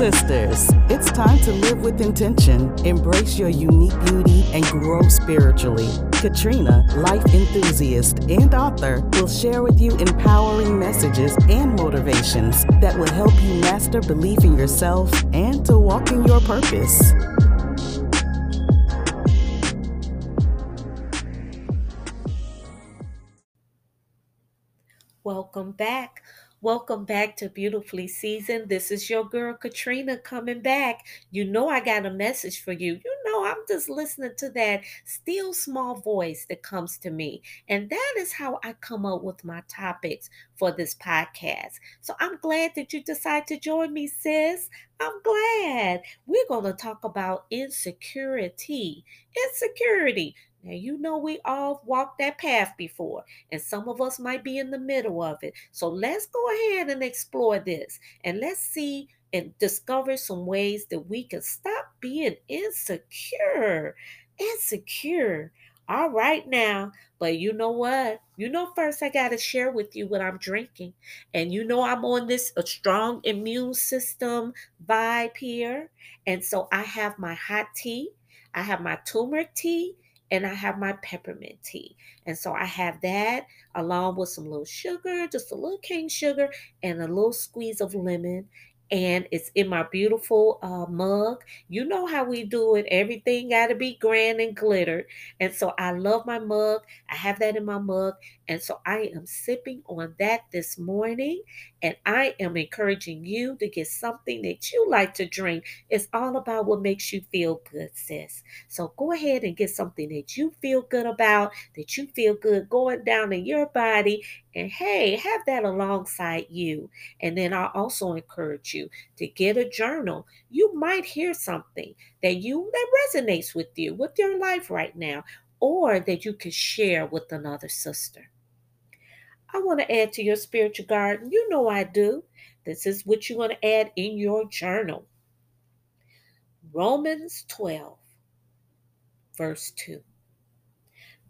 sisters, it's time to live with intention, embrace your unique beauty, and grow spiritually. Katrina, life enthusiast and author, will share with you empowering messages and motivations that will help you master belief in yourself and to walk in your purpose. Welcome back. Welcome back to Beautifully Seasoned. This is your girl, Katrina, coming back. You know I got a message for you. You know I'm just listening to that still small voice that comes to me. And that is how I come up with my topics for this podcast. So I'm glad that you decided to join me, sis. I'm glad. We're going to talk about insecurity. Insecurity. Now, you know we all walked that path before, and some of us might be in the middle of it. So let's go ahead and explore this, and let's see and discover some ways that we can stop being insecure. Insecure. All right now, but you know what? You know, first I got to share with you what I'm drinking. And you know I'm on this a strong immune system vibe here. And so I have my hot tea. I have my turmeric tea. And I have my peppermint tea. And so I have that along with some little sugar, just a little cane sugar and a little squeeze of lemon. And it's in my beautiful mug. You know how we do it. Everything got to be grand and glittered. And so I love my mug. I have that in my mug. And so I am sipping on that this morning. And I am encouraging you to get something that you like to drink. It's all about what makes you feel good, sis. So go ahead and get something that you feel good about, that you feel good going down in your body. And hey, have that alongside you. And then I also encourage you to get a journal. You might hear something that resonates with you, with your life right now, or that you can share with another sister. I want to add to your spiritual garden. You know I do. This is what you want to add in your journal. Romans 12, verse 2.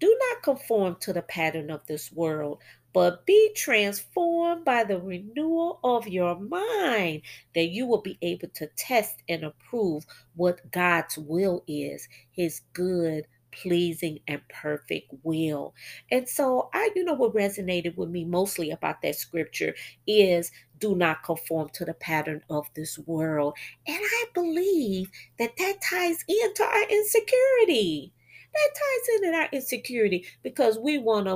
Do not conform to the pattern of this world, but be transformed by the renewal of your mind, that you will be able to test and approve what God's will is, his good, pleasing, and perfect will. And so you know what resonated with me mostly about that scripture is do not conform to the pattern of this world. And I believe that ties into our insecurity. That ties into our insecurity because we want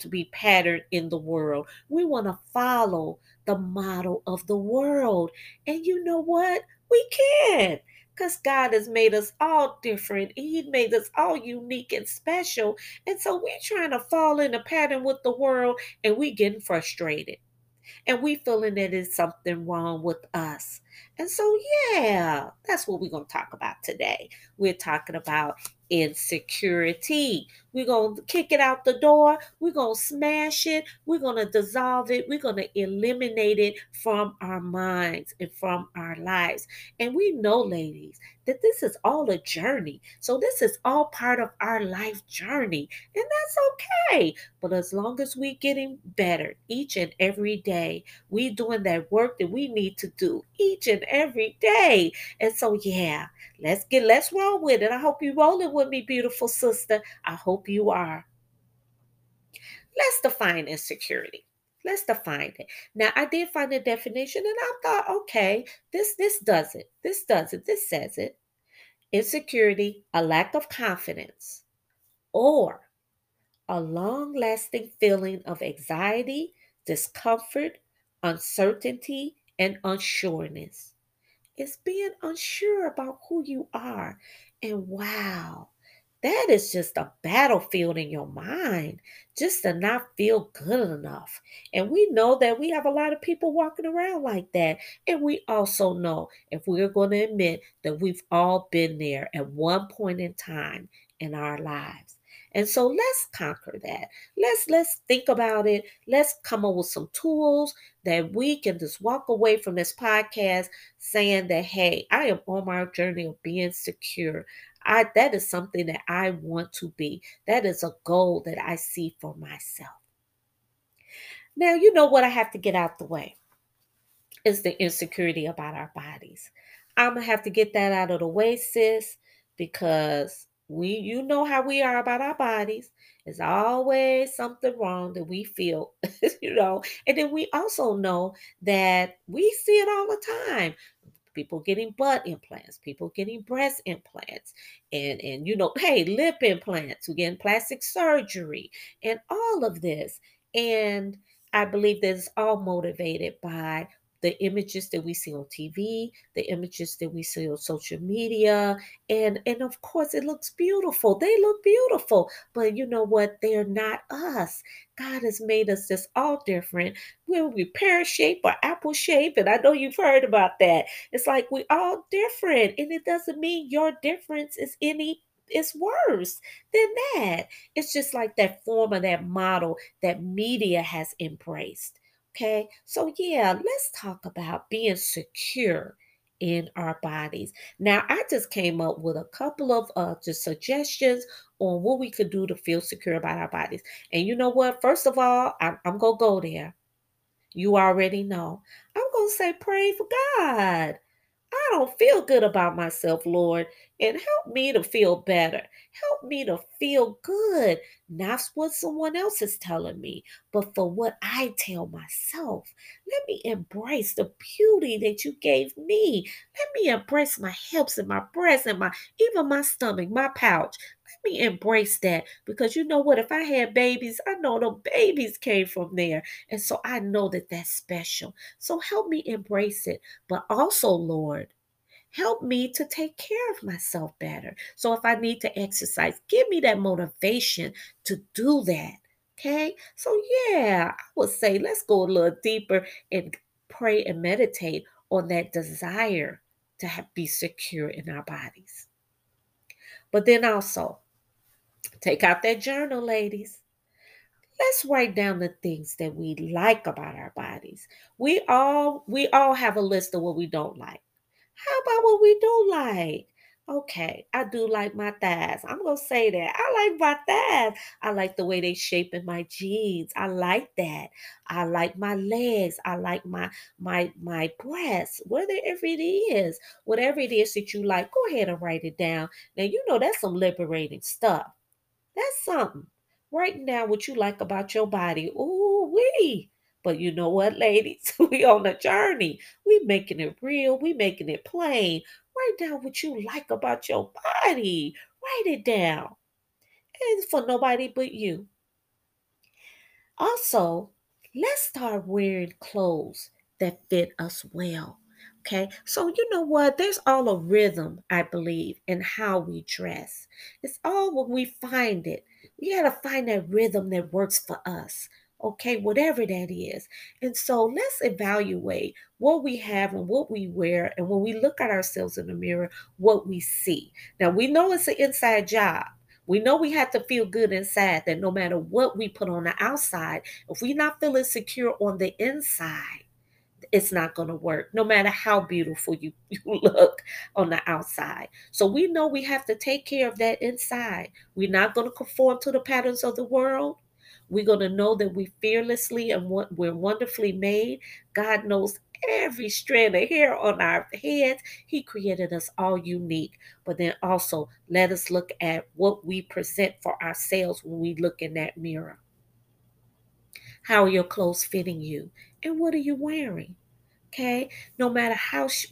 to be patterned in the world. We want to follow the model of the world. And you know what? We can, because God has made us all different. He made us all unique and special. And so we're trying to fall in a pattern with the world, and we're getting frustrated. And we feeling that there's something wrong with us. And so, yeah, that's what we're going to talk about today. We're talking about insecurity. We're going to kick it out the door. We're going to smash it. We're going to dissolve it. We're going to eliminate it from our minds and from our lives. And we know, ladies, that this is all a journey. So this is all part of our life journey. And that's okay. But as long as we're getting better each and every day, we're doing that work that we need to do each and every day. And so, yeah, let's roll with it. I hope you're rolling with me, beautiful sister. I hope you are. Let's define insecurity. Let's define it. Now, I did find a definition and I thought, okay, this does it. This says it. Insecurity, a lack of confidence or a long-lasting feeling of anxiety, discomfort, uncertainty, and unsureness. It's being unsure about who you are. And wow, that is just a battlefield in your mind, just to not feel good enough. And we know that we have a lot of people walking around like that. And we also know, if we're going to admit, that we've all been there at one point in time in our lives. And so let's conquer that. Let's think about it. Let's come up with some tools that we can just walk away from this podcast saying that, hey, I am on my journey of being secure. That is something that I want to be. That is a goal that I see for myself. Now, you know what I have to get out the way. is the insecurity about our bodies. I'm going to have to get that out of the way, sis, because you know how we are about our bodies. There's always something wrong that we feel, And then we also know that we see it all the time. People getting butt implants, people getting breast implants, and lip implants, who getting plastic surgery, and all of this. And I believe that it's all motivated by the images that we see on TV, the images that we see on social media, and of course it looks beautiful. They look beautiful, but you know what? They're not us. God has made us just all different. Whether we're pear-shaped or apple-shaped, and I know you've heard about that. It's like we're all different, and it doesn't mean your difference is it's worse than that. It's just like that form of that model that media has embraced. Okay, so yeah, let's talk about being secure in our bodies. Now, I just came up with a couple of just suggestions on what we could do to feel secure about our bodies. And you know what? First of all, I'm going to go there. You already know. I'm going to say, pray for God. I don't feel good about myself, Lord, and help me to feel better. Help me to feel good, not what someone else is telling me, but for what I tell myself. Let me embrace the beauty that you gave me. Let me embrace my hips and my breasts and even my stomach, my pouch. Let me embrace that, because you know what? If I had babies, I know the babies came from there. And so I know that that's special. So help me embrace it. But also, Lord, help me to take care of myself better. So if I need to exercise, give me that motivation to do that. Okay? So yeah, I would say let's go a little deeper and pray and meditate on that desire to be secure in our bodies. But then also, take out that journal, ladies. Let's write down the things that we like about our bodies. We all have a list of what we don't like. How about what we do like? Okay, I do like my thighs. I'm going to say that. I like my thighs. I like the way they shape in my jeans. I like that. I like my legs. I like my breasts, whatever it is. Whatever it is that you like, go ahead and write it down. Now, you know that's some liberating stuff. That's something. Right now, what you like about your body. Ooh-wee. But you know what, ladies? We on a journey. We making it real. We making it plain. Write down what you like about your body. Write it down. It's for nobody but you. Also, let's start wearing clothes that fit us well. Okay, so you know what? There's all a rhythm, I believe, in how we dress. It's all when we find it. We got to find that rhythm that works for us. Okay, whatever that is. And so let's evaluate what we have and what we wear. And when we look at ourselves in the mirror, what we see. Now, we know it's an inside job. We know we have to feel good inside, that no matter what we put on the outside, if we're not feeling secure on the inside, it's not going to work, no matter how beautiful you look on the outside. So we know we have to take care of that inside. We're not going to conform to the patterns of the world. We're going to know that we fearlessly and we're wonderfully made. God knows every strand of hair on our heads. He created us all unique. But then also let us look at what we present for ourselves when we look in that mirror. How are your clothes fitting you? And what are you wearing? Okay, no matter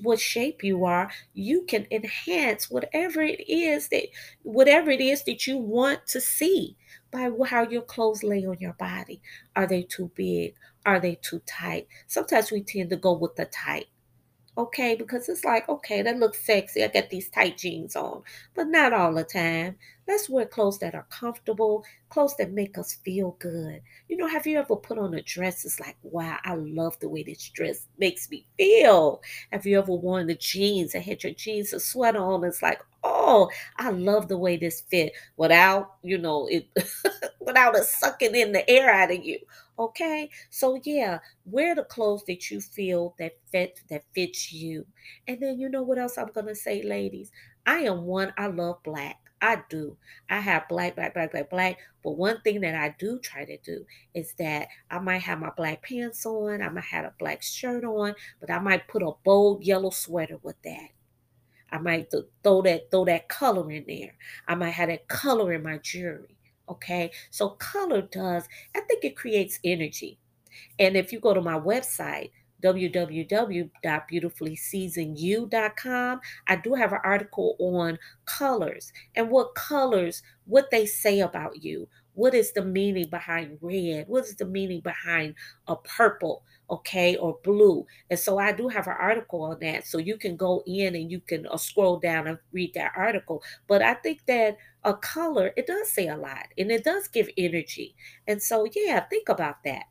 what shape you are, you can enhance whatever it is that you want to see by how your clothes lay on your body. Are they too big? Are they too tight? Sometimes we tend to go with the tight. Okay, because it's like, okay, that looks sexy. I got these tight jeans on, but not all the time. Let's wear clothes that are comfortable, clothes that make us feel good. You know, have you ever put on a dress? It's like, wow, I love the way this dress makes me feel. Have you ever worn the jeans and had your jeans a sweater on? It's like, oh, I love the way this fit without, without it sucking in the air out of you. Okay, so yeah, wear the clothes that you feel that fits you. And then you know what else I'm going to say, ladies? I love black. I do. I have black. But one thing that I do try to do is that I might have my black pants on. I might have a black shirt on, but I might put a bold yellow sweater with that. I might throw that color in there. I might have that color in my jewelry. Okay. So color does, I think it creates energy. And if you go to my website, www.beautifullyseasonedyou.com, I do have an article on colors and what they say about you. What is the meaning behind red? What is the meaning behind a purple, okay, or blue? And so I do have an article on that. So you can go in and you can scroll down and read that article. But I think that a color, it does say a lot and it does give energy. And so, yeah, think about that.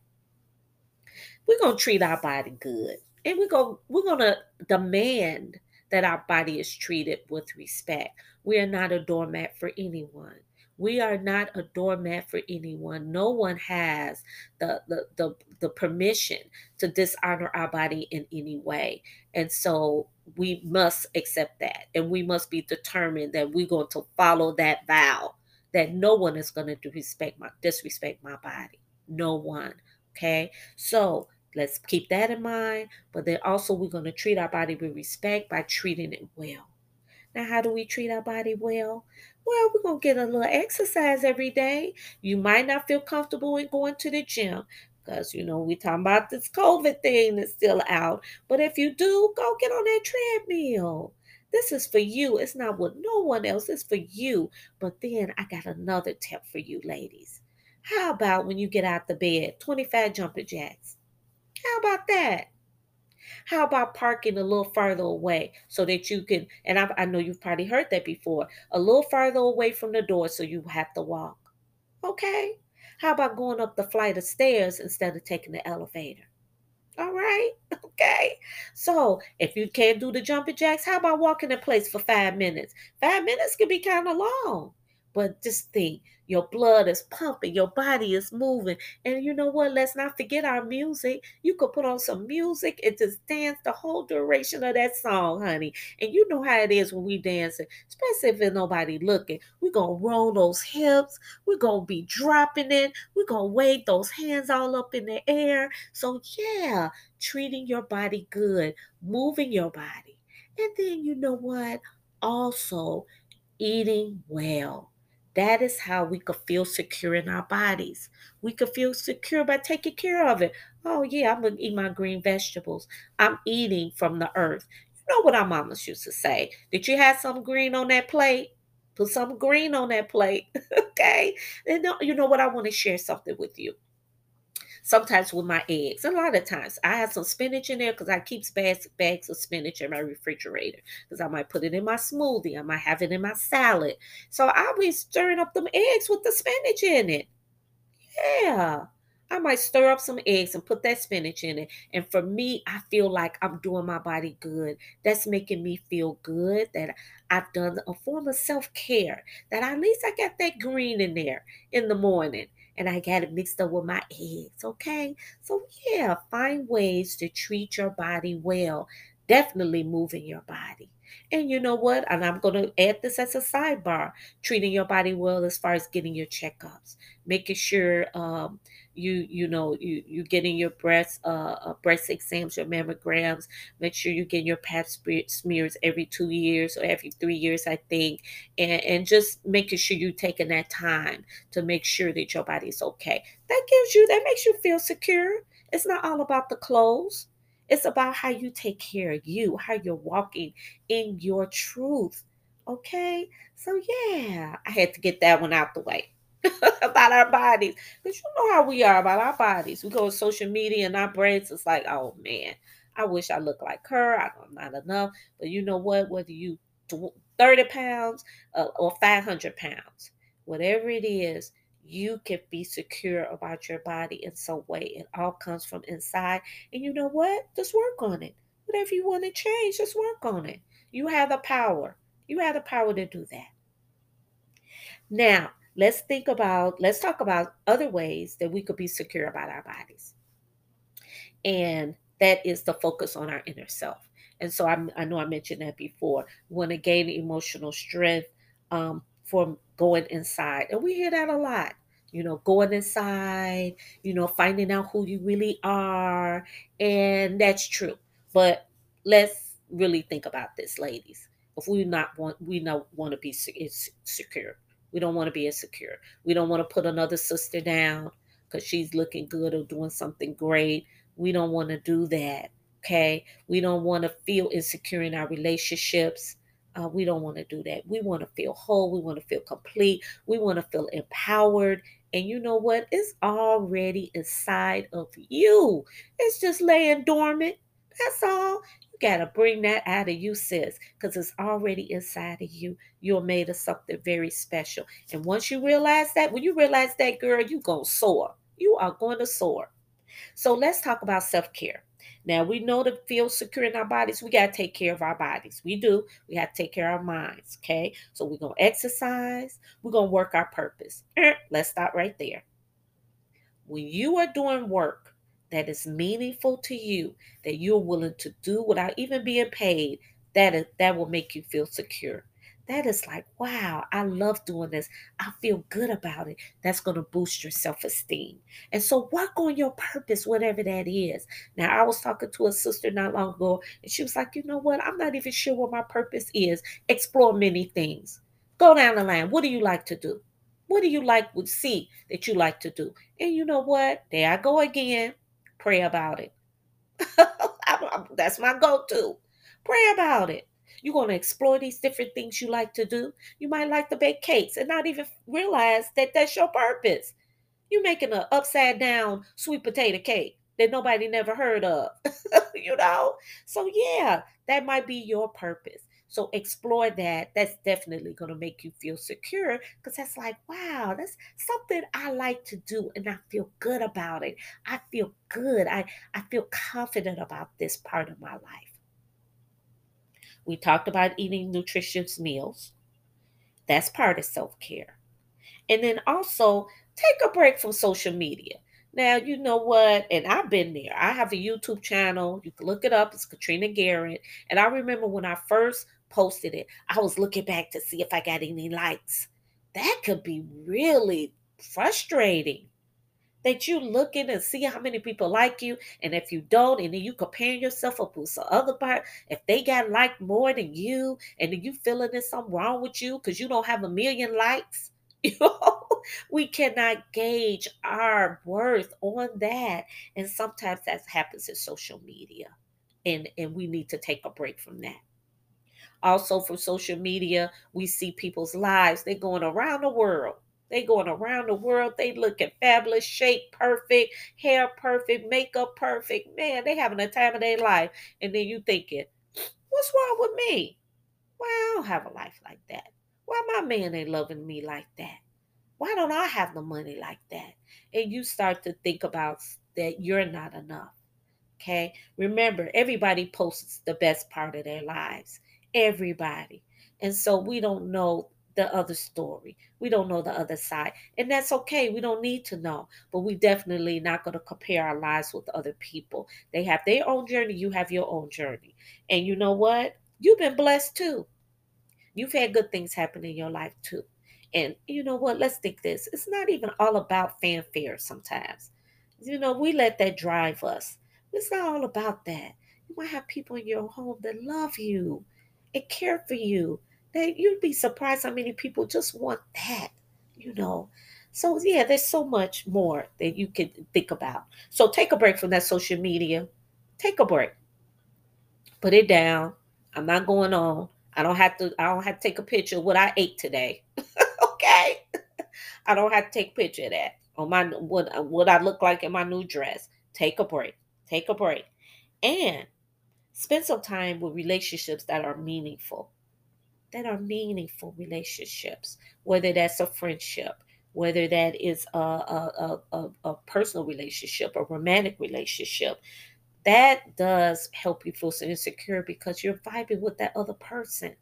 We're going to treat our body good, and we're going to demand that our body is treated with respect. We are not a doormat for anyone. We are not a doormat for anyone. No one has the permission to dishonor our body in any way. And so we must accept that, and we must be determined that we're going to follow that vow that no one is going to disrespect my body. No one. Okay, so let's keep that in mind. But then also we're going to treat our body with respect by treating it well. Now, how do we treat our body well? Well, we're going to get a little exercise every day. You might not feel comfortable in going to the gym because, you know, we're talking about this COVID thing that's still out. But if you do, go get on that treadmill. This is for you. It's not with no one else. It's for you. But then I got another tip for you, ladies. How about when you get out the bed, 25 jumping jacks? How about that? How about parking a little farther away so that you can, and I know you've probably heard that before, a little farther away from the door so you have to walk. Okay. How about going up the flight of stairs instead of taking the elevator? All right. Okay. So if you can't do the jumping jacks, how about walking in place for 5 minutes? 5 minutes can be kind of long. But just think, your blood is pumping, your body is moving. And you know what? Let's not forget our music. You could put on some music and just dance the whole duration of that song, honey. And you know how it is when we dancing, especially if there's nobody looking. We're going to roll those hips. We're going to be dropping it. We're going to wave those hands all up in the air. So, yeah, treating your body good, moving your body. And then you know what? Also, eating well. That is how we could feel secure in our bodies. We could feel secure by taking care of it. Oh, yeah, I'm going to eat my green vegetables. I'm eating from the earth. You know what our mamas used to say? Did you have some green on that plate? Put some green on that plate, okay? And you know what? I want to share something with you. Sometimes with my eggs, a lot of times I have some spinach in there because I keep bags of spinach in my refrigerator because I might put it in my smoothie. I might have it in my salad. So I'll be stirring up them eggs with the spinach in it. Yeah. I might stir up some eggs and put that spinach in it. And for me, I feel like I'm doing my body good. That's making me feel good that I've done a form of self-care, that at least I got that green in there in the morning. And I got it mixed up with my eggs, okay? So, yeah, find ways to treat your body well. Definitely moving your body. And you know what? And I'm going to add this as a sidebar. Treating your body well as far as getting your checkups. Making sure you're getting your breast exams, your mammograms. Make sure you're getting your pap smears every 2 years or every 3 years, I think. And just making sure you're taking that time to make sure that your body's okay. That makes you feel secure. It's not all about the clothes. It's about how you take care of you, how you're walking in your truth. Okay? So, yeah, I had to get that one out the way about our bodies. Because you know how we are about our bodies. We go on social media and our brains is like, oh, man, I wish I looked like her. I'm not enough. But you know what? Whether you 30 pounds or 500 pounds, whatever it is, you can be secure about your body in some way. It all comes from inside. And you know what? Just work on it. Whatever you want to change, just work on it. You have the power. You have the power to do that. Now, let's talk about other ways that we could be secure about our bodies. And that is the focus on our inner self. And so I know I mentioned that before. We want to gain emotional strength from going inside. And we hear that a lot, you know, going inside, you know, finding out who you really are. And that's true. But let's really think about this, ladies. If we not want to be insecure. We don't want to be insecure. We don't want to put another sister down because she's looking good or doing something great. We don't want to do that, okay? We don't want to feel insecure in our relationships. We don't want to do that. We want to feel whole. We want to feel complete. We want to feel empowered. And you know what? It's already inside of you. It's just laying dormant. That's all. You got to bring that out of you, sis, because it's already inside of you. You're made of something very special. And once you realize that, when you realize that, girl, you're going to soar. You are going to soar. So let's talk about self-care. Now, we know to feel secure in our bodies, we got to take care of our bodies. We do. We have to take care of our minds, okay? So we're going to exercise. We're going to work our purpose. Let's stop right there. When you are doing work that is meaningful to you, that you're willing to do without even being paid, that will make you feel secure. That is like, wow, I love doing this. I feel good about it. That's going to boost your self-esteem. And so work on your purpose, whatever that is. Now, I was talking to a sister not long ago, and she was like, you know what? I'm not even sure what my purpose is. Explore many things. Go down the line. What do you like to do? What do you like to see that you like to do? And you know what? There I go again. Pray about it. That's my go-to. Pray about it. You're going to explore these different things you like to do. You might like to bake cakes and not even realize that that's your purpose. You're making an upside down sweet potato cake that nobody never heard of, you know? So yeah, that might be your purpose. So explore that. That's definitely going to make you feel secure because that's like, wow, that's something I like to do and I feel good about it. I feel good. I feel confident about this part of my life. We talked about eating nutritious meals. That's part of self-care. And then also take a break from social media. Now, you know what? And I've been there. I have a YouTube channel. You can look it up. It's Katrina Garrett. And I remember when I first posted it, I was looking back to see if I got any likes. That could be really frustrating. That you looking and see how many people like you. And if you don't, and then you comparing yourself up with some other part, if they got liked more than you, and then you feeling there's something wrong with you because you don't have 1 million likes. You know? We cannot gauge our worth on that. And sometimes that happens in social media. And we need to take a break from that. Also from social media, we see people's lives. They're going around the world. They going around the world. They looking fabulous, shape perfect, hair perfect, makeup perfect. Man, they having a time of their life. And then you thinking, what's wrong with me? Well, I don't have a life like that. Why my man ain't loving me like that? Why don't I have the money like that? And you start to think about that you're not enough. Okay? Remember, everybody posts the best part of their lives. Everybody. And so we don't know the other story. We don't know the other side. And that's okay. We don't need to know. But we definitely not going to compare our lives with other people. They have their own journey. You have your own journey. And you know what? You've been blessed too. You've had good things happen in your life too. And you know what? Let's think this. It's not even all about fanfare sometimes. You know, we let that drive us. It's not all about that. You might have people in your home that love you and care for you. That you'd be surprised how many people just want that, you know. So, yeah, there's so much more that you can think about. So take a break from that social media. Take a break. Put it down. I'm not going on. I don't have to take a picture of what I ate today. Okay? I don't have to take a picture of that. Or what I look like in my new dress. Take a break. Take a break. And spend some time with relationships that are meaningful. That are meaningful relationships, whether that's a friendship, whether that is a personal relationship, a romantic relationship, that does help you feel insecure because you're vibing with that other person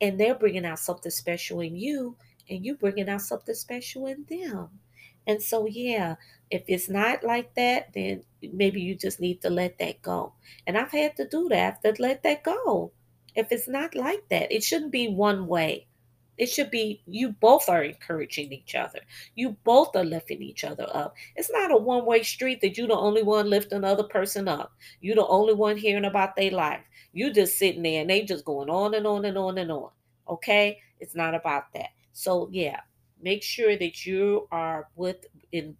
and they're bringing out something special in you and you bringing out something special in them. And so, yeah, if it's not like that, then maybe you just need to let that go. And I've had to do that, to let that go. If it's not like that, it shouldn't be one way. It should be you both are encouraging each other. You both are lifting each other up. It's not a one-way street that you're the only one lifting the other person up. You're the only one hearing about their life. You just sitting there and they just going on and on and on and on. Okay? It's not about that. So, yeah, make sure that you are in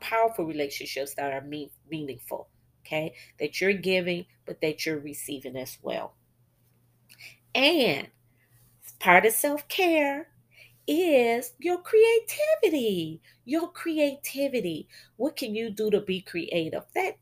powerful relationships that are meaningful. Okay? That you're giving, but that you're receiving as well. And part of self-care is your creativity. Your creativity. What can you do to be creative? That's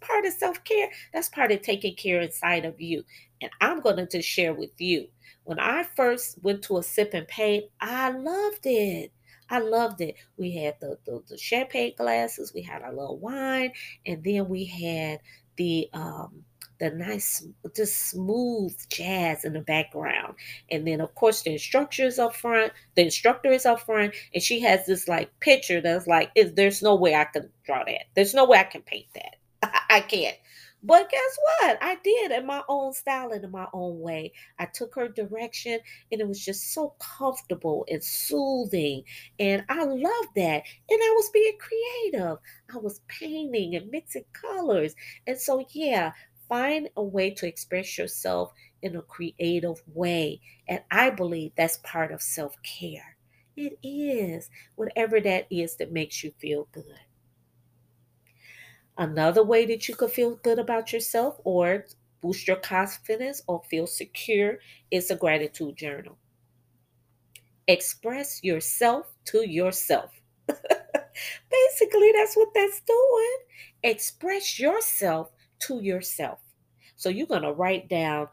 part of self-care. That's part of taking care inside of you. And I'm going to just share with you. When I first went to a sip and paint, I loved it. I loved it. We had the champagne glasses. We had our little wine. And then we had the nice, just smooth jazz in the background. And then, of course, the instructor is up front, and she has this, like, picture that's like, there's no way I can draw that. There's no way I can paint that. I can't. But guess what? I did in my own style and in my own way. I took her direction, and it was just so comfortable and soothing. And I loved that. And I was being creative. I was painting and mixing colors. And so, yeah, find a way to express yourself in a creative way. And I believe that's part of self-care. It is. Whatever that is that makes you feel good. Another way that you could feel good about yourself or boost your confidence or feel secure is a gratitude journal. Express yourself to yourself. Basically, that's what that's doing. Express yourself to yourself. So you're going to write down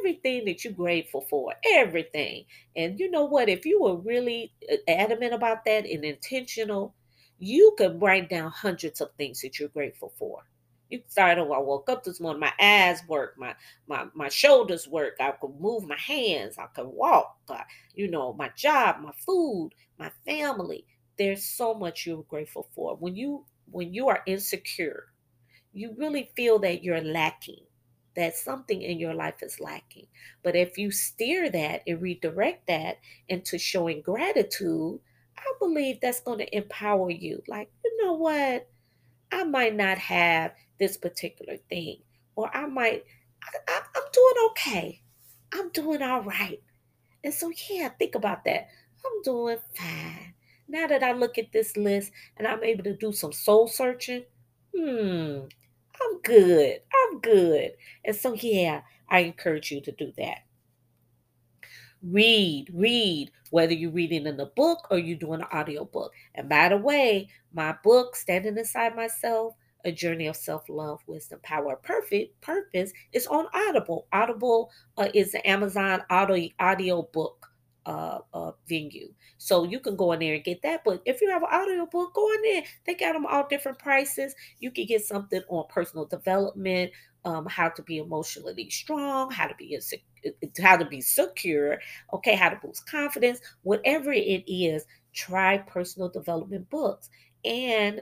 everything that you're grateful for, everything. And you know what? If you were really adamant about that and intentional, you could write down hundreds of things that you're grateful for. You started, I woke up this morning, my eyes work, my shoulders work, I could move my hands, I could walk, my job, my food, my family. There's so much you're grateful for. When you are insecure, you really feel that you're lacking, that something in your life is lacking. But if you steer that and redirect that into showing gratitude, I believe that's going to empower you. Like, you know what? I might not have this particular thing, or I'm doing okay. I'm doing all right. And so, yeah, think about that. I'm doing fine. Now that I look at this list and I'm able to do some soul searching, I'm good. And so, yeah, I encourage you to do that. Read, whether you're reading in the book or you're doing an audio book. And by the way, my book, Standing Inside Myself, A Journey of Self-Love, Wisdom, Power, Perfect Purpose, is on Audible. Audible is the Amazon audio book venue. So you can go in there and get that. But if you have an audio book, go in there. They got them all different prices. You can get something on personal development, how to be emotionally strong, how to be secure, okay, how to boost confidence, whatever it is. Try personal development books. And,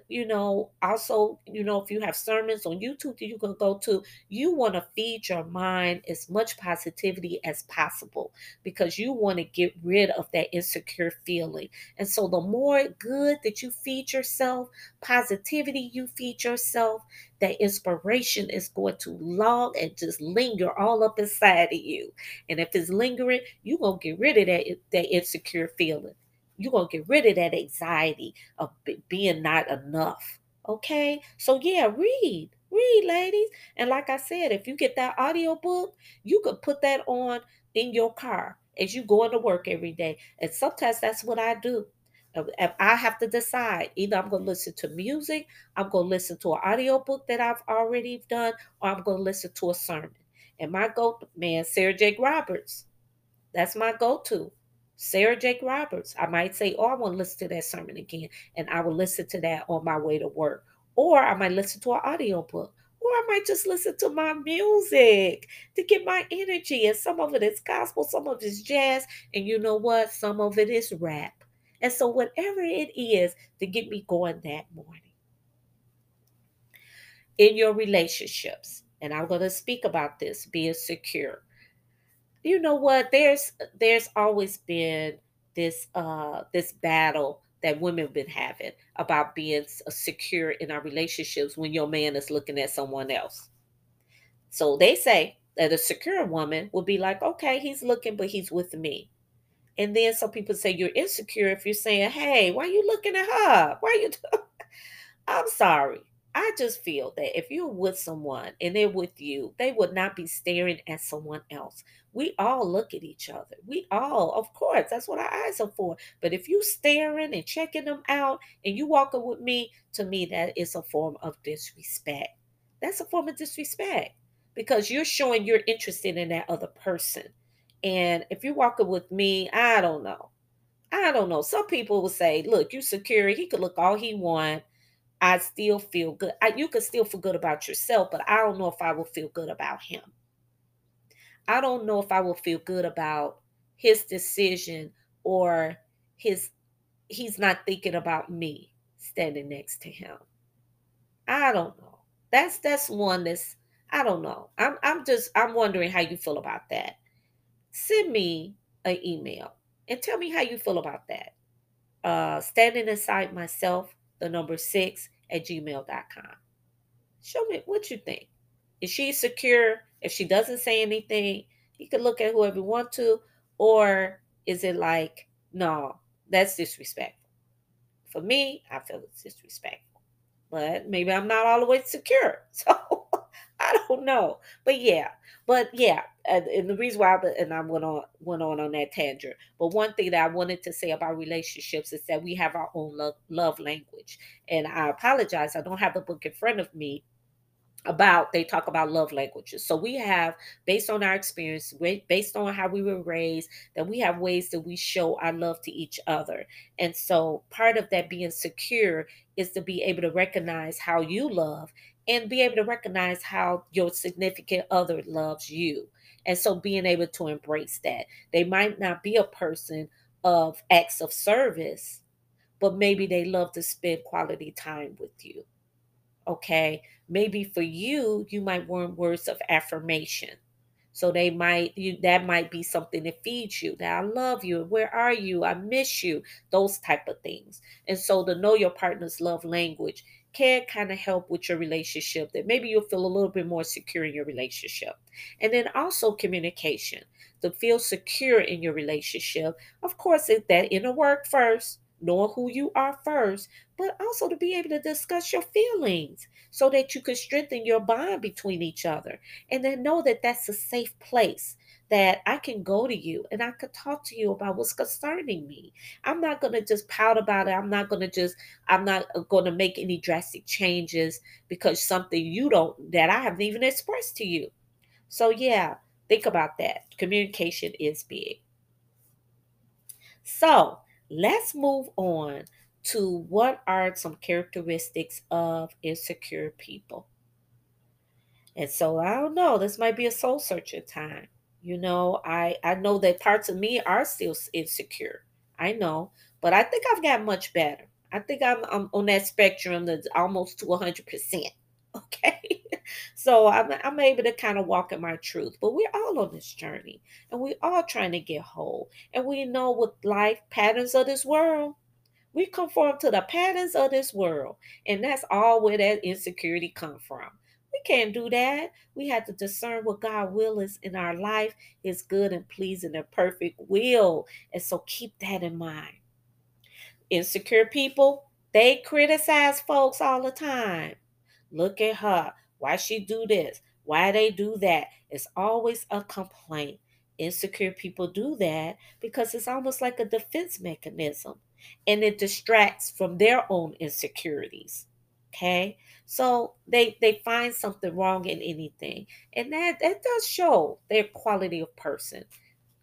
also, if you have sermons on YouTube that you can go to, you want to feed your mind as much positivity as possible because you want to get rid of that insecure feeling. And so the more good that you feed yourself, positivity you feed yourself, that inspiration is going to long and just linger all up inside of you. And if it's lingering, you're going to get rid of that insecure feeling. You're going to get rid of that anxiety of being not enough. Okay? So, yeah, read, ladies. And like I said, if you get that audio book, you could put that on in your car as you go into work every day. And sometimes that's what I do. If I have to decide, either I'm going to listen to music, I'm going to listen to an audio book that I've already done, or I'm going to listen to a sermon. And my go-to, man, Sarah Jake Roberts. That's my go-to. Sarah Jake Roberts. I might say, I want to listen to that sermon again, and I will listen to that on my way to work. Or I might listen to an audiobook. Or I might just listen to my music to get my energy. And some of it is gospel, some of it is jazz, and you know what? Some of it is rap. And so whatever it is to get me going that morning. In your relationships, and I'm going to speak about this, being secure. you know what? There's always been this this battle that women have been having about being secure in our relationships when your man is looking at someone else. So they say that a secure woman will be like, okay, he's looking, but he's with me. And then some people say you're insecure if you're saying, hey, why are you looking at her? Why are you doing? I'm sorry. I just feel that if you're with someone and they're with you, they would not be staring at someone else. We all look at each other. We all, of course, that's what our eyes are for. But if you're staring and checking them out and you walking with me, to me, that is a form of disrespect. That's a form of disrespect because you're showing you're interested in that other person. And if you're walking with me, I don't know. Some people will say, look, you're secure. He could look all he wants. I still feel good. You could still feel good about yourself, but I don't know if I will feel good about him. I don't know if I will feel good about his decision or he's not thinking about me standing next to him. I don't know. That's one that's, I don't know. I'm wondering how you feel about that. Send me an email and tell me how you feel about that. Standing inside myself, 6@gmail.com. Show me what you think. Is she secure? If she doesn't say anything, you can look at whoever you want to, or is it like, no, that's disrespectful. For me, I feel it's disrespectful, but maybe I'm not all the way secure, so I don't know. But yeah, and the reason why, I went on that tangent. But one thing that I wanted to say about relationships is that we have our own love language. And I apologize, I don't have the book in front of me. They talk about love languages. So we have, based on our experience, based on how we were raised, that we have ways that we show our love to each other. And so part of that being secure is to be able to recognize how you love and be able to recognize how your significant other loves you. And so being able to embrace that. They might not be a person of acts of service, but maybe they love to spend quality time with you. Okay, maybe for you, you might want words of affirmation. So that might be something that feeds you. That I love you. Where are you? I miss you. Those type of things. And so to know your partner's love language can kind of help with your relationship, that maybe you'll feel a little bit more secure in your relationship. And then also communication, to feel secure in your relationship. Of course, it's that inner work first, knowing who you are first, but also to be able to discuss your feelings so that you can strengthen your bond between each other. And then know that that's a safe place, that I can go to you and I could talk to you about what's concerning me. I'm not going to just pout about it. I'm not going to make any drastic changes because something that I haven't even expressed to you. So yeah, think about that. Communication is big. So let's move on to what are some characteristics of insecure people. And so I don't know, this might be a soul searching time. You know, I know that parts of me are still insecure. I know, but I think I've got much better. I think I'm on that spectrum that's almost to 100%. Okay, so I'm able to kind of walk in my truth. But we're all on this journey, and we're all trying to get whole. And we know with life patterns of this world, we conform to the patterns of this world, and that's all where that insecurity comes from. We can't do that. We have to discern what God's will is in our life, His good and pleasing and perfect will. And so keep that in mind. Insecure people, they criticize folks all the time. Look at her. Why she do this? Why they do that? It's always a complaint. Insecure people do that because it's almost like a defense mechanism, and it distracts from their own insecurities. Okay, so they find something wrong in anything, and that does show their quality of person.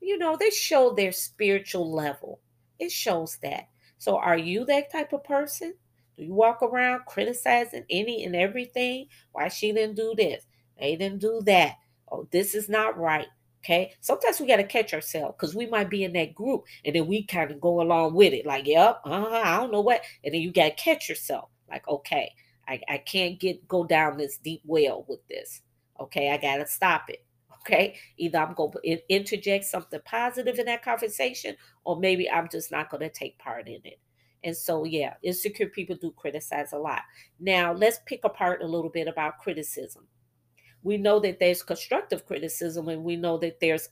You know, they show their spiritual level. It shows that. So are you that type of person? Do you walk around criticizing any and everything? Why she didn't do this? They didn't do that. Oh, this is not right. Okay, sometimes we got to catch ourselves because we might be in that group, and then we kind of go along with it. Like, yep, I don't know what. And then you got to catch yourself. Like, okay, I can't go down this deep well with this. Okay, I got to stop it. Okay, either I'm going to interject something positive in that conversation, or maybe I'm just not going to take part in it. And so, yeah, insecure people do criticize a lot. Now, let's pick apart a little bit about criticism. We know that there's constructive criticism, and we know that there's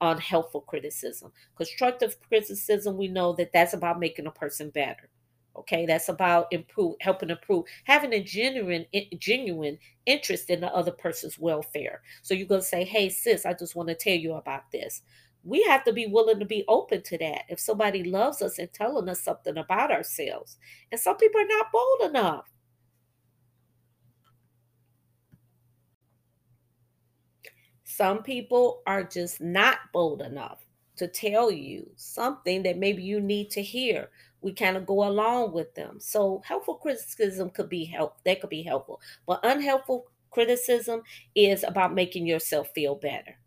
unhelpful criticism. Constructive criticism, we know that that's about making a person better. Okay, that's about helping improve, having a genuine interest in the other person's welfare. So you're going to say, hey, sis, I just want to tell you about this. We have to be willing to be open to that. If somebody loves us and telling us something about ourselves, and some people are not bold enough. Some people are just not bold enough to tell you something that maybe you need to hear. We kind of go along with them. So helpful criticism could be helpful. That could be helpful. But unhelpful criticism is about making yourself feel better.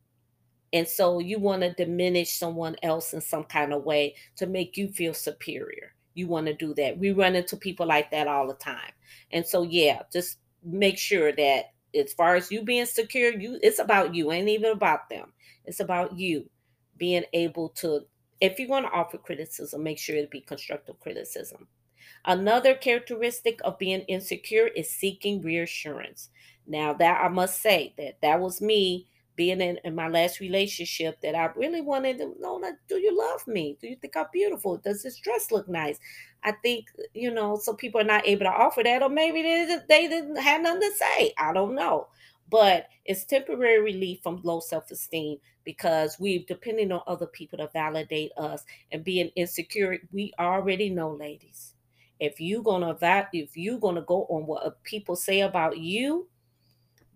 And so you want to diminish someone else in some kind of way to make you feel superior. You want to do that. We run into people like that all the time. And so, yeah, just make sure that as far as you being secure, it's about you. It ain't even about them. It's about you being able to, if you're going to offer criticism, make sure it be constructive criticism. Another characteristic of being insecure is seeking reassurance. Now, that I must say that was me being in my last relationship, that I really wanted to know, do you love me? Do you think I'm beautiful? Does this dress look nice? I think, some people are not able to offer that, or maybe they didn't have nothing to say. I don't know. But it's temporary relief from low self-esteem, because we're depending on other people to validate us, and being insecure, we already know, ladies, if you're gonna go on what people say about you,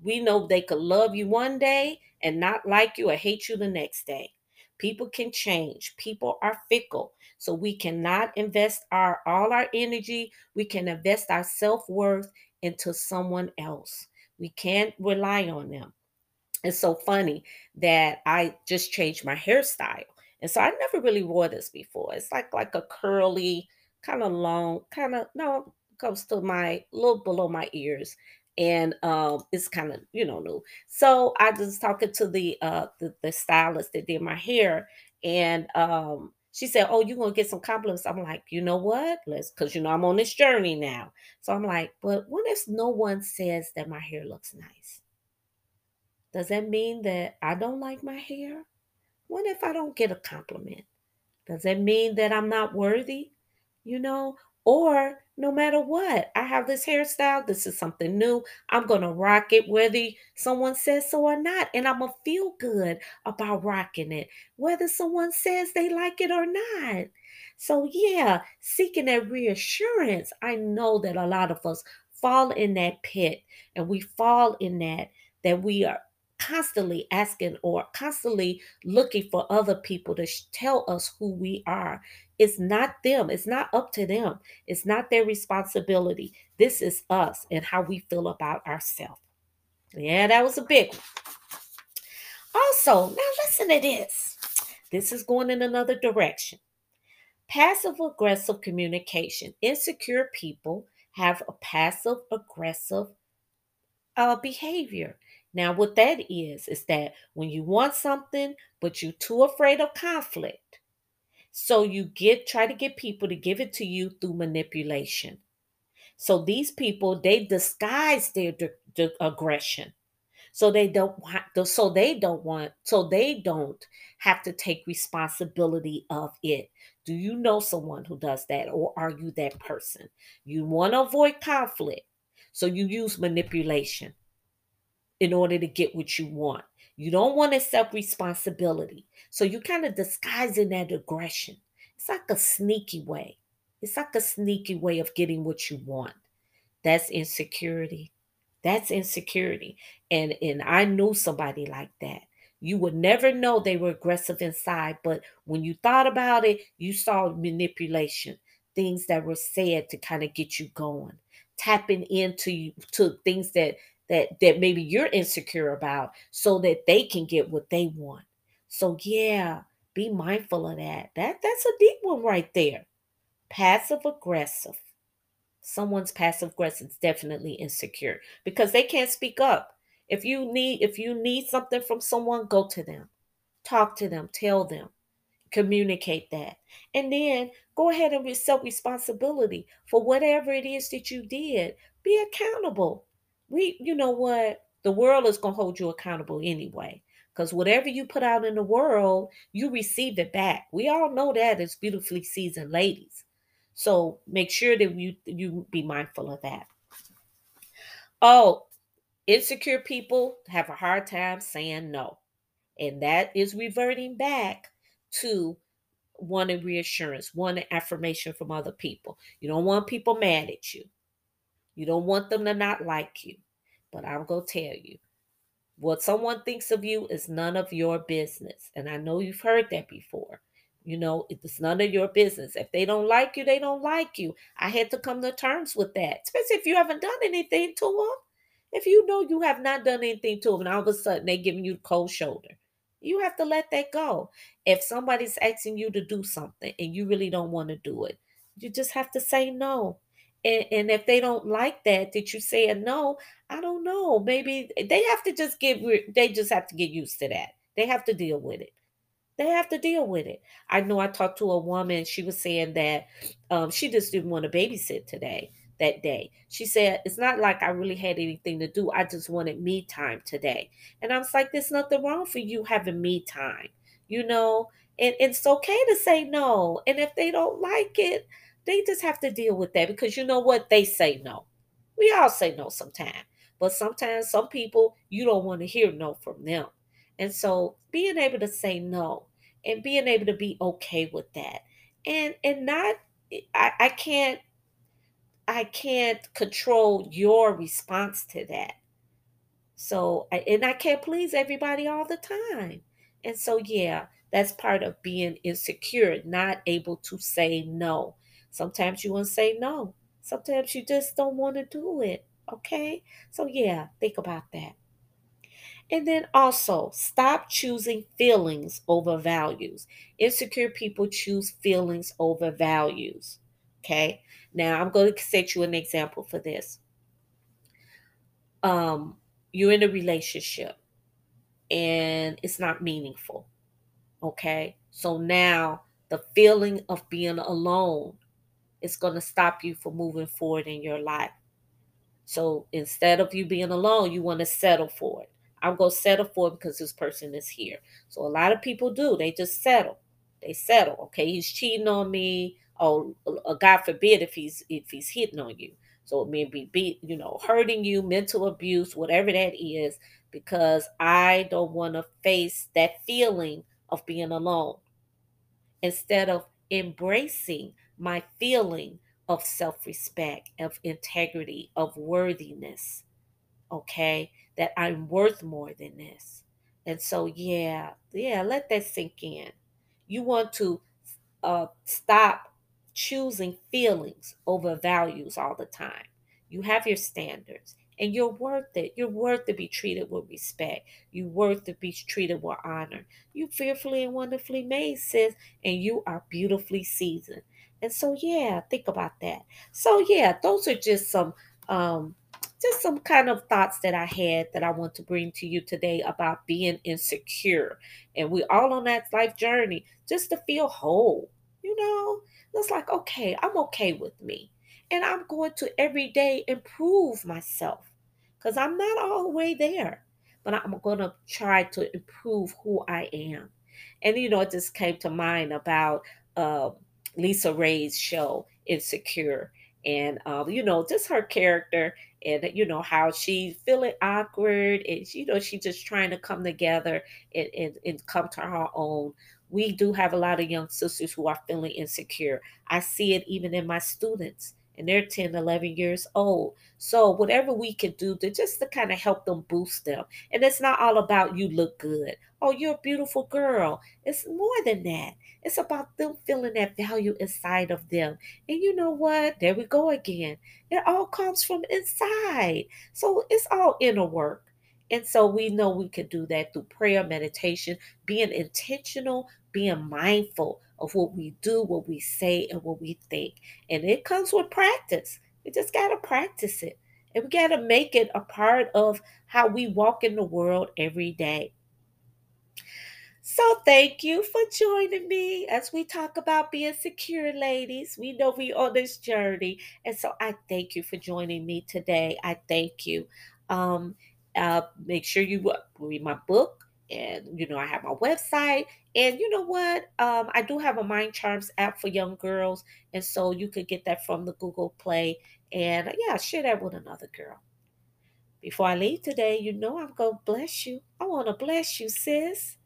we know they could love you one day and not like you or hate you the next day. People can change. People are fickle. So we cannot invest all our energy. We can invest our self-worth into someone else. We can't rely on them. It's so funny that I just changed my hairstyle. And so I never really wore this before. It's like a curly, kind of long, comes to my little below my ears. And it's kind of, new. So I just talking to the stylist that did my hair, and she said, oh, you're going to get some compliments. I'm like, you know what? Because, I'm on this journey now. So I'm like, but what if no one says that my hair looks nice? Does that mean that I don't like my hair? What if I don't get a compliment? Does that mean that I'm not worthy? Or no matter what, I have this hairstyle. This is something new. I'm going to rock it whether someone says so or not. And I'm going to feel good about rocking it, whether someone says they like it or not. So, yeah, seeking that reassurance. I know that a lot of us fall in that pit, and we fall in that we are constantly asking or constantly looking for other people to tell us who we are. It's not them. It's not up to them. It's not their responsibility. This is us and how we feel about ourselves. Yeah, that was a big one. Also, now listen to this. This is going in another direction. Passive aggressive communication. Insecure people have a passive aggressive behavior. Now, what that is that when you want something, but you're too afraid of conflict, so you try to get people to give it to you through manipulation. So these people, they disguise their aggression, so they don't have to take responsibility of it. Do you know someone who does that, or are you that person? You want to avoid conflict, so you use manipulation in order to get what you want. You don't want to accept responsibility. So you kind of disguising that aggression. It's like a sneaky way. It's like a sneaky way of getting what you want. That's insecurity. That's insecurity. And I knew somebody like that. You would never know they were aggressive inside, but when you thought about it, you saw manipulation, things that were said to kind of get you going, tapping into things that maybe you're insecure about, so that they can get what they want. So yeah, be mindful of that. That's a deep one right there. Passive aggressive. Someone's passive aggressive is definitely insecure because they can't speak up. If you need something from someone, go to them, talk to them, tell them, communicate that. And then go ahead and accept responsibility for whatever it is that you did. Be accountable. You know what? The world is going to hold you accountable anyway, because whatever you put out in the world, you receive it back. We all know that as beautifully seasoned ladies. So make sure that you be mindful of that. Oh, insecure people have a hard time saying no. And that is reverting back to wanting reassurance, wanting affirmation from other people. You don't want people mad at you. You don't want them to not like you. But I'm going to tell you, what someone thinks of you is none of your business. And I know you've heard that before. You know, it's none of your business. If they don't like you, they don't like you. I had to come to terms with that, especially if you haven't done anything to them. If you know you have not done anything to them and all of a sudden they're giving you the cold shoulder, you have to let that go. If somebody's asking you to do something and you really don't want to do it, you just have to say no. And if they don't like that, did you say a no? I don't know. Maybe they just have to get used to that. They have to deal with it. I know I talked to a woman. She was saying that she just didn't want to babysit that day. She said, it's not like I really had anything to do. I just wanted me time today. And I was like, there's nothing wrong for you having me time, you know, and it's okay to say no. And if they don't like it, they just have to deal with that, because you know what? They say no. We all say no sometimes, but sometimes some people, you don't want to hear no from them. And so being able to say no and being able to be okay with that and I can't control your response to that. So, and I can't please everybody all the time. And so, yeah, that's part of being insecure, not able to say no. Sometimes you want to say no. Sometimes you just don't want to do it. Okay? So, yeah, think about that. And then also, stop choosing feelings over values. Insecure people choose feelings over values. Okay? Now, I'm going to set you an example for this. You're in a relationship and it's not meaningful. Okay? So now the feeling of being alone is going to stop you from moving forward in your life. So instead of you being alone, you want to settle for it. I'm going to settle for it because this person is here. So a lot of people do. They just settle. Okay, he's cheating on me. Oh, God forbid if he's hitting on you. So it may be, you know, hurting you, mental abuse, whatever that is, because I don't want to face that feeling of being alone. Instead of embracing my feeling of self-respect, of integrity, of worthiness, okay, that I'm worth more than this. And so, yeah, let that sink in. You want to stop choosing feelings over values all the time. You have your standards and you're worth it. You're worth to be treated with respect. You're worth to be treated with honor. You fearfully and wonderfully made, sis, and you are beautifully seasoned. And so, yeah, think about that. So, yeah, those are just some kind of thoughts that I had that I want to bring to you today about being insecure. And we're all on that life journey just to feel whole, you know. It's like, okay, I'm okay with me. And I'm going to every day improve myself, because I'm not all the way there. But I'm going to try to improve who I am. And, you know, it just came to mind about Lisa Ray's show, Insecure. And, you know, just her character and, you know, how she's feeling awkward. And, you know, she's just trying to come together and come to her own. We do have a lot of young sisters who are feeling insecure. I see it even in my students, and they're 10, 11 years old. So whatever we can do to kind of help them, boost them. And it's not all about you look good. Oh, you're a beautiful girl. It's more than that. It's about them feeling that value inside of them. And you know what? There we go again. It all comes from inside. So it's all inner work. And so we know we can do that through prayer, meditation, being intentional, being mindful of what we do, what we say, and what we think. And it comes with practice. We just got to practice it. And we got to make it a part of how we walk in the world every day. So thank you for joining me as we talk about being secure, ladies. We know we're on this journey. And so I thank you for joining me today. I thank you. Make sure you read my book. And, you know, I have my website. And you know what? I do have a Mind Charms app for young girls. And so you could get that from the Google Play. And, yeah, share that with another girl. Before I leave today, you know I'm going to bless you. I want to bless you, sis.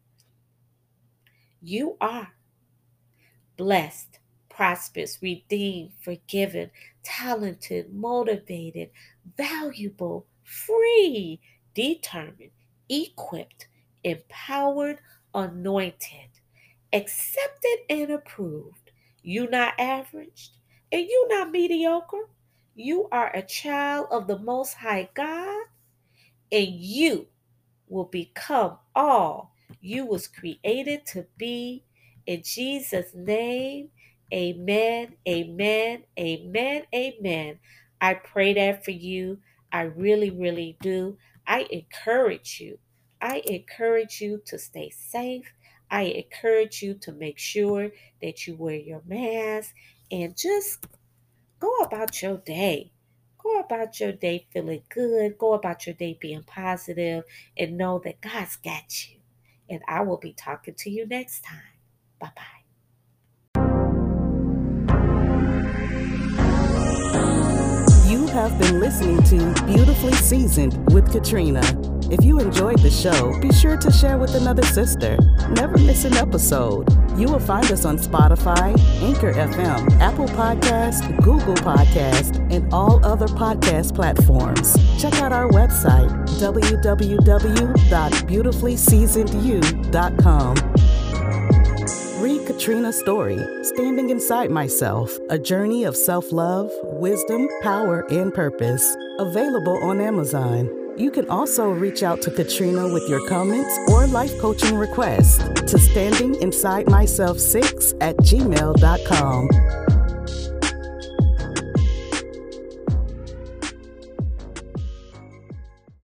You are blessed, prosperous, redeemed, forgiven, talented, motivated, valuable, free, determined, equipped, empowered, anointed, accepted and approved. You're not average and you're not mediocre. You are a child of the Most High God, and you will become all you was created to be. In Jesus' name, amen, amen, amen, amen. I pray that for you. I really, really do. I encourage you. I encourage you to stay safe. I encourage you to make sure that you wear your mask and just go about your day. Go about your day feeling good. Go about your day being positive and know that God's got you. And I will be talking to you next time. Bye-bye. You have been listening to Beautifully Seasoned with Katrina. If you enjoyed the show, be sure to share with another sister. Never miss an episode. You will find us on Spotify, Anchor FM, Apple Podcasts, Google Podcasts, and all other podcast platforms. Check out our website, www.beautifullyseasonedyou.com. Read Katrina's story, Standing Inside Myself, a journey of self-love, wisdom, power, and purpose. Available on Amazon. You can also reach out to Katrina with your comments or life coaching requests to standinginsidemyself6@gmail.com.